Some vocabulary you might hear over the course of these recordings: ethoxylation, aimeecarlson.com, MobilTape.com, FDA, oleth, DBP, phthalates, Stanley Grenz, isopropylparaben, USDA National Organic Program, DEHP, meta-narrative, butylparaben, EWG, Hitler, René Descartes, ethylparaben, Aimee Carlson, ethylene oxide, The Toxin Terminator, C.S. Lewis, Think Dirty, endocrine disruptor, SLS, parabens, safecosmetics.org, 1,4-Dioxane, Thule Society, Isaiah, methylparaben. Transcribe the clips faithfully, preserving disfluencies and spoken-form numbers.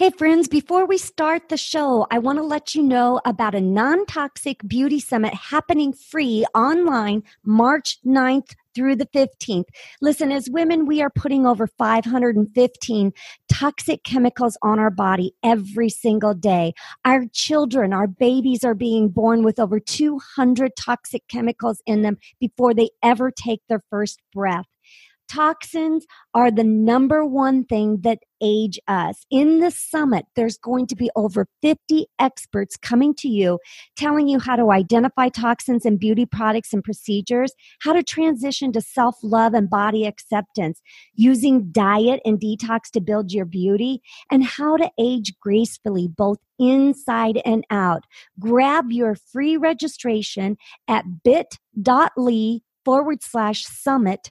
Hey friends, before we start the show, I want to let you know about a non-toxic beauty summit happening free online March ninth through the fifteenth. Listen, as women, we are putting over five hundred fifteen toxic chemicals on our body every single day. Our children, our babies are being born with over two hundred toxic chemicals in them before they ever take their first breath. Toxins are the number one thing that age us. In the summit, there's going to be over fifty experts coming to you, telling you how to identify toxins in beauty products and procedures, how to transition to self-love and body acceptance, using diet and detox to build your beauty, and how to age gracefully, both inside and out. Grab your free registration at bit.ly forward slash summit.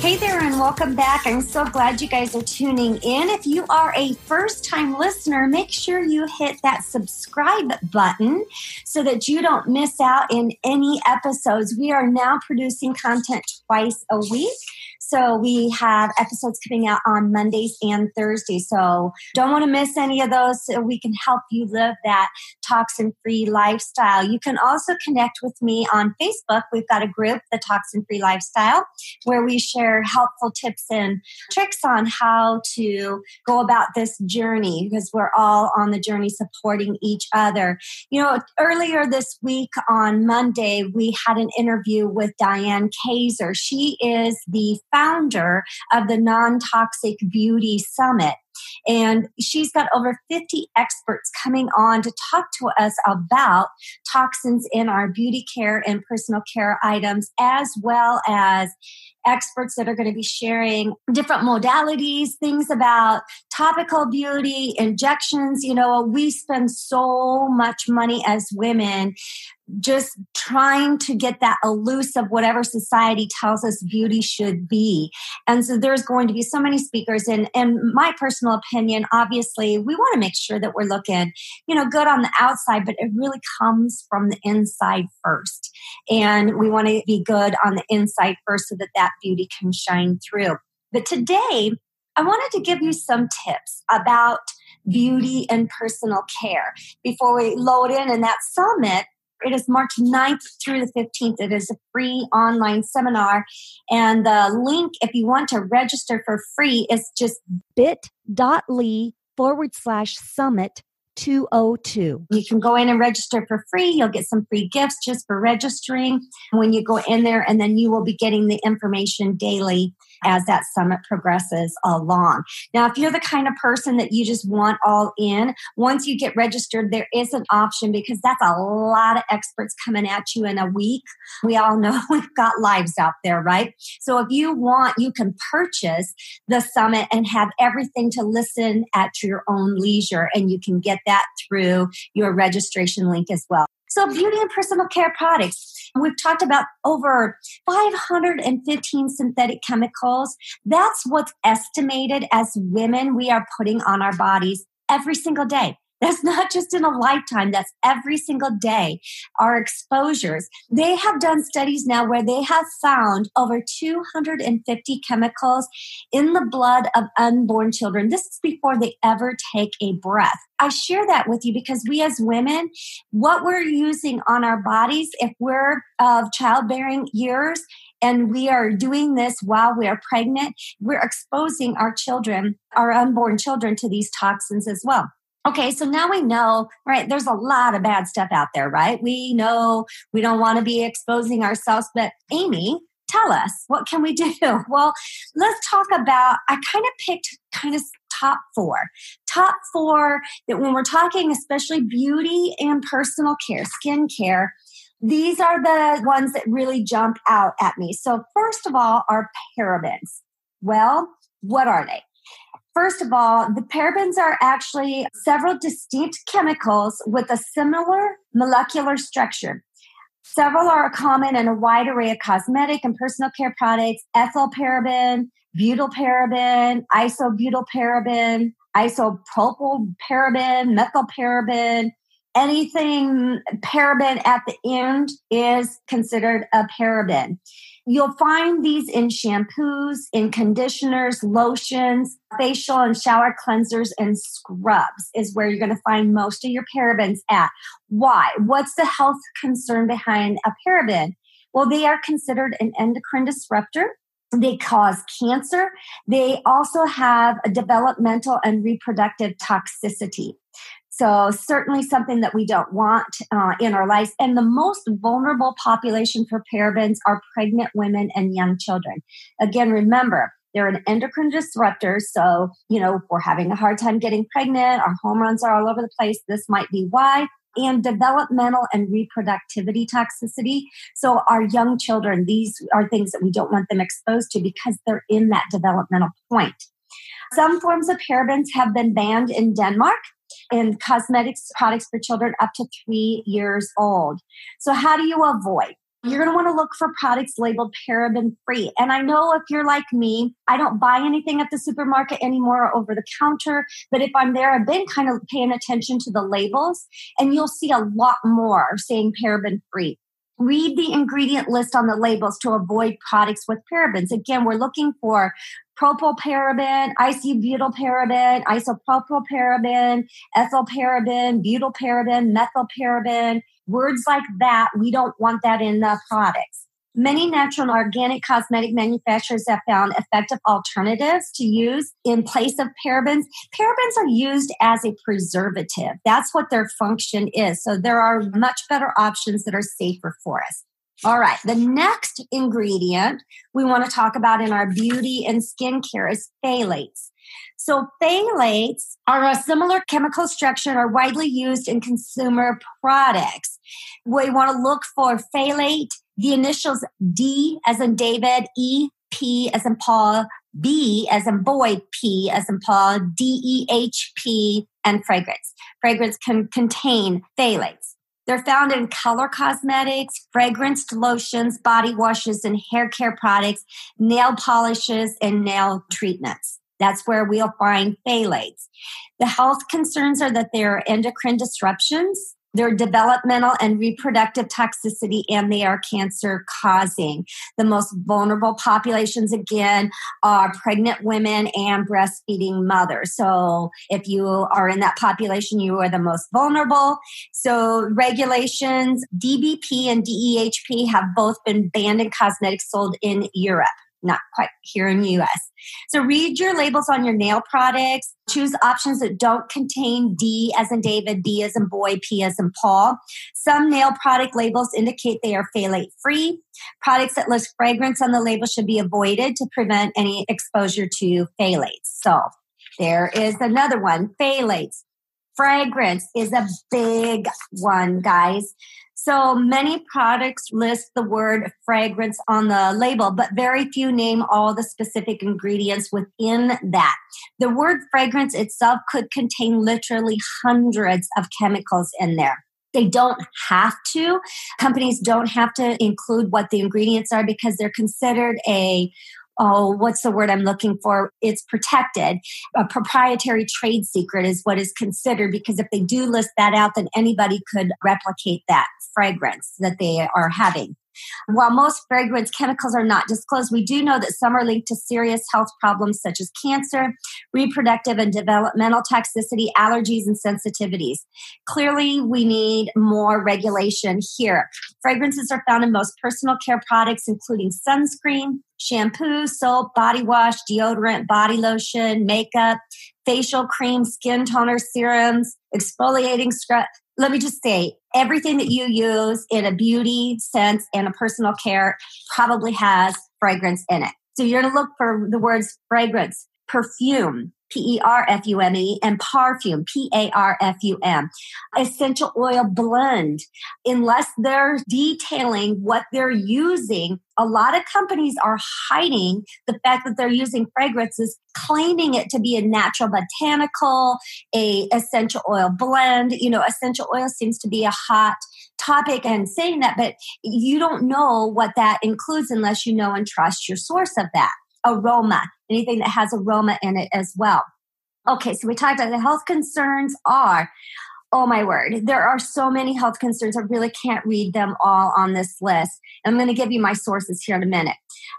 Hey there and welcome back. I'm so glad you guys are tuning in. If you are a first-time listener, make sure you hit that subscribe button so that you don't miss out in any episodes. We are now producing content twice a week. So we have episodes coming out on Mondays and Thursdays. So don't want to miss any of those so we can help you live that toxin-free lifestyle. You can also connect with me on Facebook. We've got a group, The Toxin-Free Lifestyle, where we share helpful tips and tricks on how to go about this journey, because we're all on the journey supporting each other. You know, earlier this week on Monday, we had an interview with Diane Kayser. She is the founder of the Non-Toxic Beauty Summit. And she's got over fifty experts coming on to talk to us about toxins in our beauty care and personal care items, as well as experts that are going to be sharing different modalities, things about topical beauty, injections. You know, we spend so much money as women just trying to get that elusive whatever society tells us beauty should be. And so there's going to be so many speakers. And in my personal opinion, obviously, we want to make sure that we're looking, you know, good on the outside, but it really comes from the inside first. And we want to be good on the inside first so that that beauty can shine through. But today, I wanted to give you some tips about beauty and personal care before we load in in that summit. It is March ninth through the fifteenth. It is a free online seminar. And the link, if you want to register for free, is just bit.ly forward slash summit two oh two. You can go in and register for free. You'll get some free gifts just for registering when you go in there, and then you will be getting the information daily as that summit progresses along. Now, if you're the kind of person that you just want all in, once you get registered, there is an option, because that's a lot of experts coming at you in a week. We all know we've got lives out there, right? So if you want, you can purchase the summit and have everything to listen at your own leisure, and you can get that through your registration link as well. So beauty and personal care products. We've talked about over five hundred fifteen synthetic chemicals. That's what's estimated as women we are putting on our bodies every single day. That's not just in a lifetime. That's every single day. Our exposures. They have done studies now where they have found over two hundred fifty chemicals in the blood of unborn children. This is before they ever take a breath. I share that with you because we as women, what we're using on our bodies, if we're of childbearing years and we are doing this while we are pregnant, we're exposing our children, our unborn children, to these toxins as well. Okay, so now we know, right, there's a lot of bad stuff out there, right? We know we don't want to be exposing ourselves, but Aimee, tell us, what can we do? Well, let's talk about, I kind of picked kind of top four. Top four that when we're talking, especially beauty and personal care, skincare, these are the ones that really jump out at me. So first of all, are parabens. Well, What are they? First of all, the parabens are actually several distinct chemicals with a similar molecular structure. Several are common in a wide array of cosmetic and personal care products: ethylparaben, butylparaben, isobutylparaben, isopropylparaben, methylparaben. Anything paraben at the end is considered a paraben. You'll find these in shampoos, in conditioners, lotions, facial and shower cleansers, and scrubs is where you're going to find most of your parabens at. Why? What's the health concern behind a paraben? Well, they are considered an endocrine disruptor. They cause cancer. They also have a developmental and reproductive toxicity. So certainly something that we don't want uh, in our lives. And the most vulnerable population for parabens are pregnant women and young children. Again, remember, they're an endocrine disruptor. So, you know, if we're having a hard time getting pregnant, our hormones are all over the place, this might be why. And developmental and reproductivity toxicity. So our young children, these are things that we don't want them exposed to because they're in that developmental point. Some forms of parabens have been banned in Denmark in cosmetics products for children up to three years old. So how do you avoid? You're going to want to look for products labeled paraben-free. And I know if you're like me, I don't buy anything at the supermarket anymore over the counter. But if I'm there, I've been kind of paying attention to the labels, and you'll see a lot more saying paraben-free. Read the ingredient list on the labels to avoid products with parabens. Again, we're looking for propylparaben, isobutylparaben, isopropylparaben, ethylparaben, butylparaben, methylparaben, words like that. We don't want that in the products. Many natural and organic cosmetic manufacturers have found effective alternatives to use in place of parabens. Parabens are used as a preservative. That's what their function is. So there are much better options that are safer for us. All right, the next ingredient we want to talk about in our beauty and skincare is phthalates. So phthalates are a similar chemical structure and are widely used in consumer products. We want to look for phthalate, the initials D as in David, E, P as in Paul, B as in boy, P as in Paul, D, E, H, P, and fragrance. Fragrance can contain phthalates. They're found in color cosmetics, fragranced lotions, body washes, and hair care products, nail polishes, and nail treatments. That's where we'll find phthalates. The health concerns are that there are endocrine disruptions, they're developmental and reproductive toxicity, and they are cancer-causing. The most vulnerable populations, again, are pregnant women and breastfeeding mothers. So if you are in that population, you are the most vulnerable. So regulations, D B P and D E H P have both been banned in cosmetics sold in Europe, not quite here in the U S. So read your labels on your nail products. Choose options that don't contain D as in David, B as in boy, P as in Paul. Some nail product labels indicate they are phthalate-free. Products that list fragrance on the label should be avoided to prevent any exposure to phthalates. So there is another one, phthalates. Fragrance is a big one, guys. So many products list the word fragrance on the label, but very few name all the specific ingredients within that. The word fragrance itself could contain literally hundreds of chemicals in there. They don't have to. Companies don't have to include what the ingredients are because they're considered a, oh, what's the word I'm looking for? It's protected. A proprietary trade secret is what is considered, because if they do list that out, then anybody could replicate that fragrance that they are having. While most fragrance chemicals are not disclosed, we do know that some are linked to serious health problems such as cancer, reproductive and developmental toxicity, allergies, and sensitivities. Clearly, we need more regulation here. Fragrances are found in most personal care products, including sunscreen, shampoo, soap, body wash, deodorant, body lotion, makeup, facial cream, skin toner, serums, exfoliating scrub. Let me just say, everything that you use in a beauty sense and a personal care probably has fragrance in it. So you're going to look for the words fragrance, perfume, P E R F U M E, and Parfume, P A R F U M. Essential oil blend, unless they're detailing what they're using. A lot of companies are hiding the fact that they're using fragrances, claiming it to be a natural botanical, a essential oil blend. You know, essential oil seems to be a hot topic and saying that, but you don't know what that includes unless you know and trust your source of that. Aroma, anything that has aroma in it as well. Okay, so we talked about the health concerns are... Oh my word, there are so many health concerns. I really can't read them all on this list. I'm going to give you my sources here in a minute.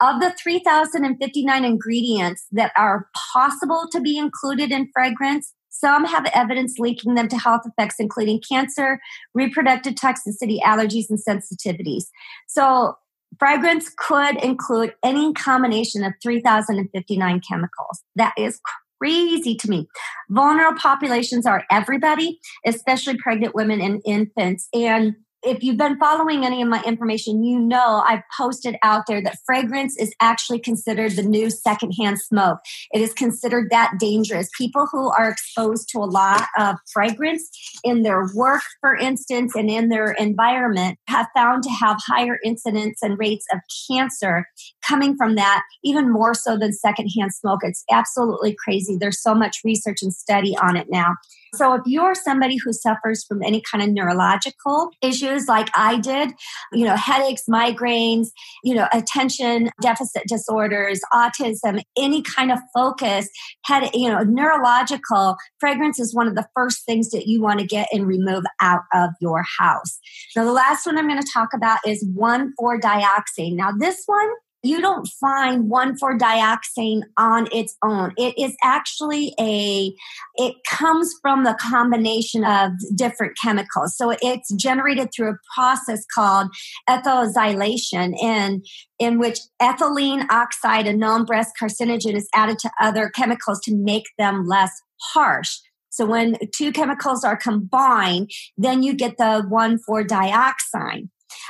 Of the three thousand fifty-nine ingredients that are possible to be included in fragrance, some have evidence linking them to health effects, including cancer, reproductive toxicity, allergies, and sensitivities. So fragrance could include any combination of three thousand fifty-nine chemicals. That is crazy. Crazy to me. Vulnerable populations are everybody, especially pregnant women and infants. And if you've been following any of my information, you know I've posted out there that fragrance is actually considered the new secondhand smoke. It is considered that dangerous. People who are exposed to a lot of fragrance in their work, for instance, and in their environment have found to have higher incidence and rates of cancer coming from that, even more so than secondhand smoke. It's absolutely crazy. There's so much research and study on it now. So if you're somebody who suffers from any kind of neurological issues like I did, you know, headaches, migraines, you know, attention deficit disorders, autism, any kind of focus, head, you know, neurological, fragrance is one of the first things that you want to get and remove out of your house. Now, the last one I'm going to talk about is one four dioxane. Now, this one, you don't find one four dioxane on its own. It is actually a, it comes from the combination of different chemicals. So it's generated through a process called ethoxylation, and in which ethylene oxide, a known breast carcinogen, is added to other chemicals to make them less harsh. So when two chemicals are combined, then you get the one four dioxane.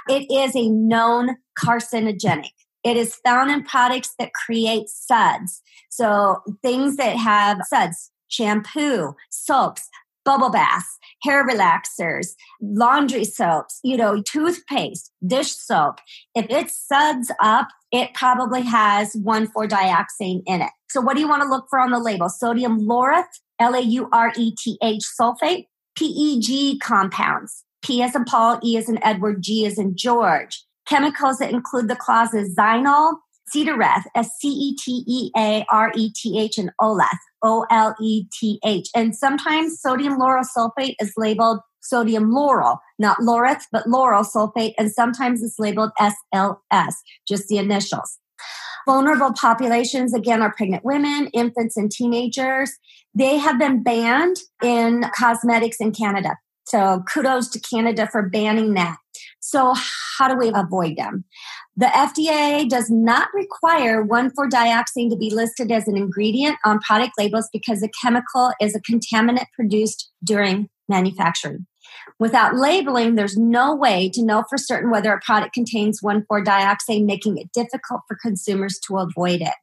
It is a known carcinogenic. It is found in products that create suds. So things that have suds, shampoo, soaps, bubble baths, hair relaxers, laundry soaps, you know, toothpaste, dish soap. If it suds up, it probably has one four dioxane in it. So what do you want to look for on the label? Sodium laureth, L A U R E T H sulfate, P E G compounds, P as in Paul, E as in Edward, G as in George. Chemicals that include the clauses xynol, ceteareth, S C E T E A R E T H, and oleth, O L E T H. And sometimes sodium lauryl sulfate is labeled sodium lauryl, not laureth, but lauryl sulfate, and sometimes it's labeled S L S, just the initials. Vulnerable populations, again, are pregnant women, infants, and teenagers. They have been banned in cosmetics in Canada. So kudos to Canada for banning that. So how do we avoid them? The F D A does not require one four dioxane to be listed as an ingredient on product labels because the chemical is a contaminant produced during manufacturing. Without labeling, there's no way to know for certain whether a product contains one four dioxane, making it difficult for consumers to avoid it.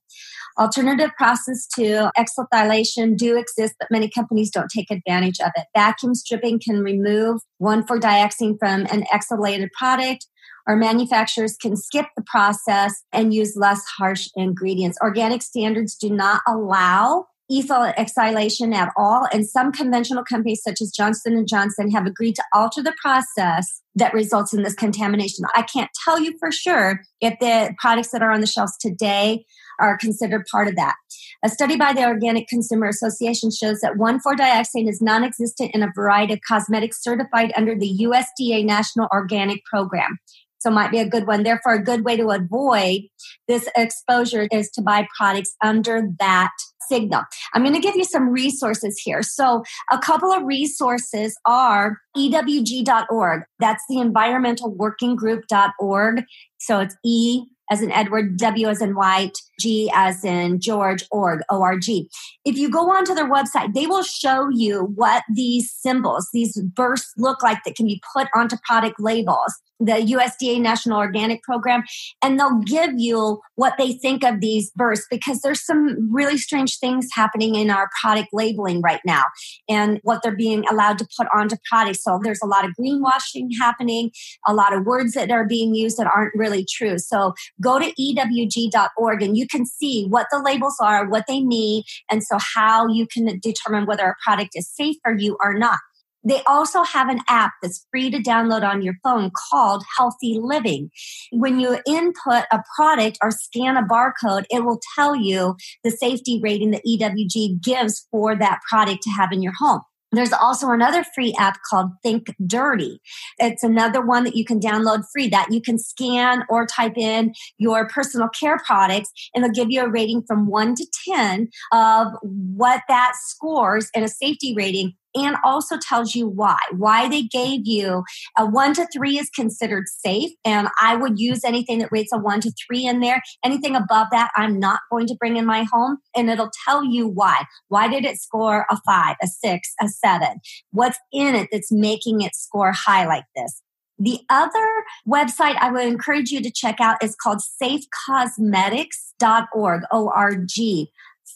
Alternative processes to exethylation do exist, but many companies don't take advantage of it. Vacuum stripping can remove one four dioxane from an exhalated product, or manufacturers can skip the process and use less harsh ingredients. Organic standards do not allow ethoxylation at all, and some conventional companies such as Johnson and Johnson have agreed to alter the process that results in this contamination. I can't tell you for sure if the products that are on the shelves today are considered part of that. A study by the Organic Consumer Association shows that one four dioxane is non-existent in a variety of cosmetics certified under the U S D A National Organic Program. So it might be a good one. Therefore, a good way to avoid this exposure is to buy products under that signal. I'm going to give you some resources here. So a couple of resources are E W G dot org. That's the environmental working group dot org. So it's E as in Edward, W as in White, G as in George, org, O R G. If you go onto their website, they will show you what these symbols, these bursts look like that can be put onto product labels. the U S D A National Organic Program, and they'll give you what they think of these bursts, because there's some really strange things happening in our product labeling right now and what they're being allowed to put onto products. So there's a lot of greenwashing happening, a lot of words that are being used that aren't really true. So go to E W G dot org and you can see what the labels are, what they mean, and so how you can determine whether a product is safe for you or not. They also have an app that's free to download on your phone called Healthy Living. When you input a product or scan a barcode, it will tell you the safety rating that E W G gives for that product to have in your home. There's also another free app called Think Dirty. It's another one that you can download free, that you can scan or type in your personal care products, and they'll give you a rating from one to ten of what that scores in a safety rating, and also tells you why. Why they gave you a one to three is considered safe, and I would use anything that rates a one to three in there. Anything above that, I'm not going to bring in my home, and it'll tell you why. Why did it score a five, a six, a seven? What's in it that's making it score high like this? The other website I would encourage you to check out is called safe cosmetics dot org, O R G.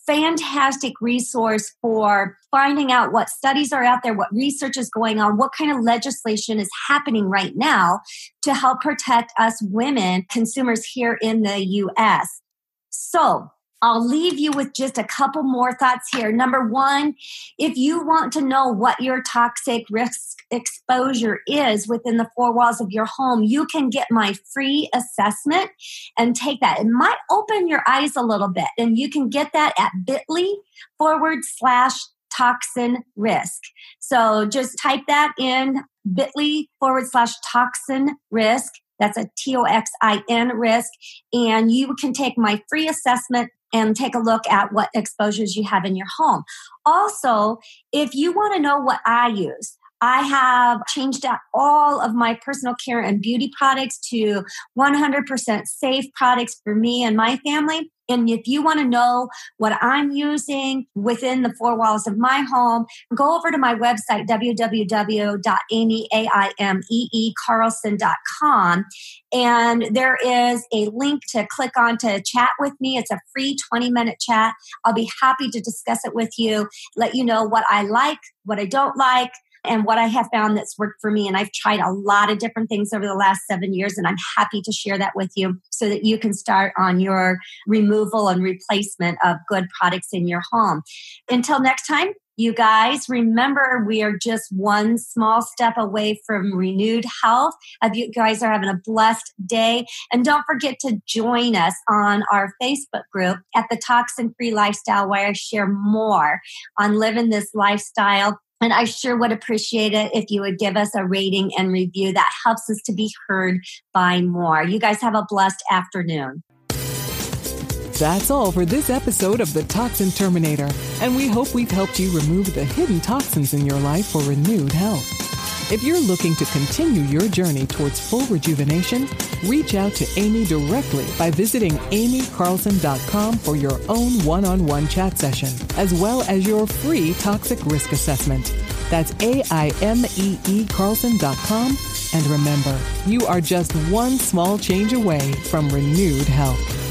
Fantastic resource for finding out what studies are out there, what research is going on, what kind of legislation is happening right now to help protect us women consumers here in the U S. So I'll leave you with just a couple more thoughts here. Number one, if you want to know what your toxic risk exposure is within the four walls of your home, you can get my free assessment and take that. It might open your eyes a little bit, and you can get that at bit.ly forward slash toxin risk. So just type that in, bit.ly forward slash toxin risk. That's a T O X I N risk. And you can take my free assessment and take a look at what exposures you have in your home. Also, if you want to know what I use, I have changed out all of my personal care and beauty products to one hundred percent safe products for me and my family. And if you want to know what I'm using within the four walls of my home, go over to my website, w w w dot aimee carlson dot com. And there is a link to click on to chat with me. It's a free twenty minute chat. I'll be happy to discuss it with you, let you know what I like, what I don't like, and what I have found that's worked for me. And I've tried a lot of different things over the last seven years, and I'm happy to share that with you so that you can start on your removal and replacement of good products in your home. Until next time, you guys, remember we are just one small step away from renewed health. You guys are having a blessed day. And don't forget to join us on our Facebook group at the Toxin Free Lifestyle, where I share more on living this lifestyle. And I sure would appreciate it if you would give us a rating and review. That helps us to be heard by more. You guys have a blessed afternoon. That's all for this episode of The Toxin Terminator. And we hope we've helped you remove the hidden toxins in your life for renewed health. If you're looking to continue your journey towards full rejuvenation, reach out to Aimee directly by visiting aimee carlson dot com for your own one-on-one chat session, as well as your free toxic risk assessment. That's aimee carlson dot com. And remember, you are just one small change away from renewed health.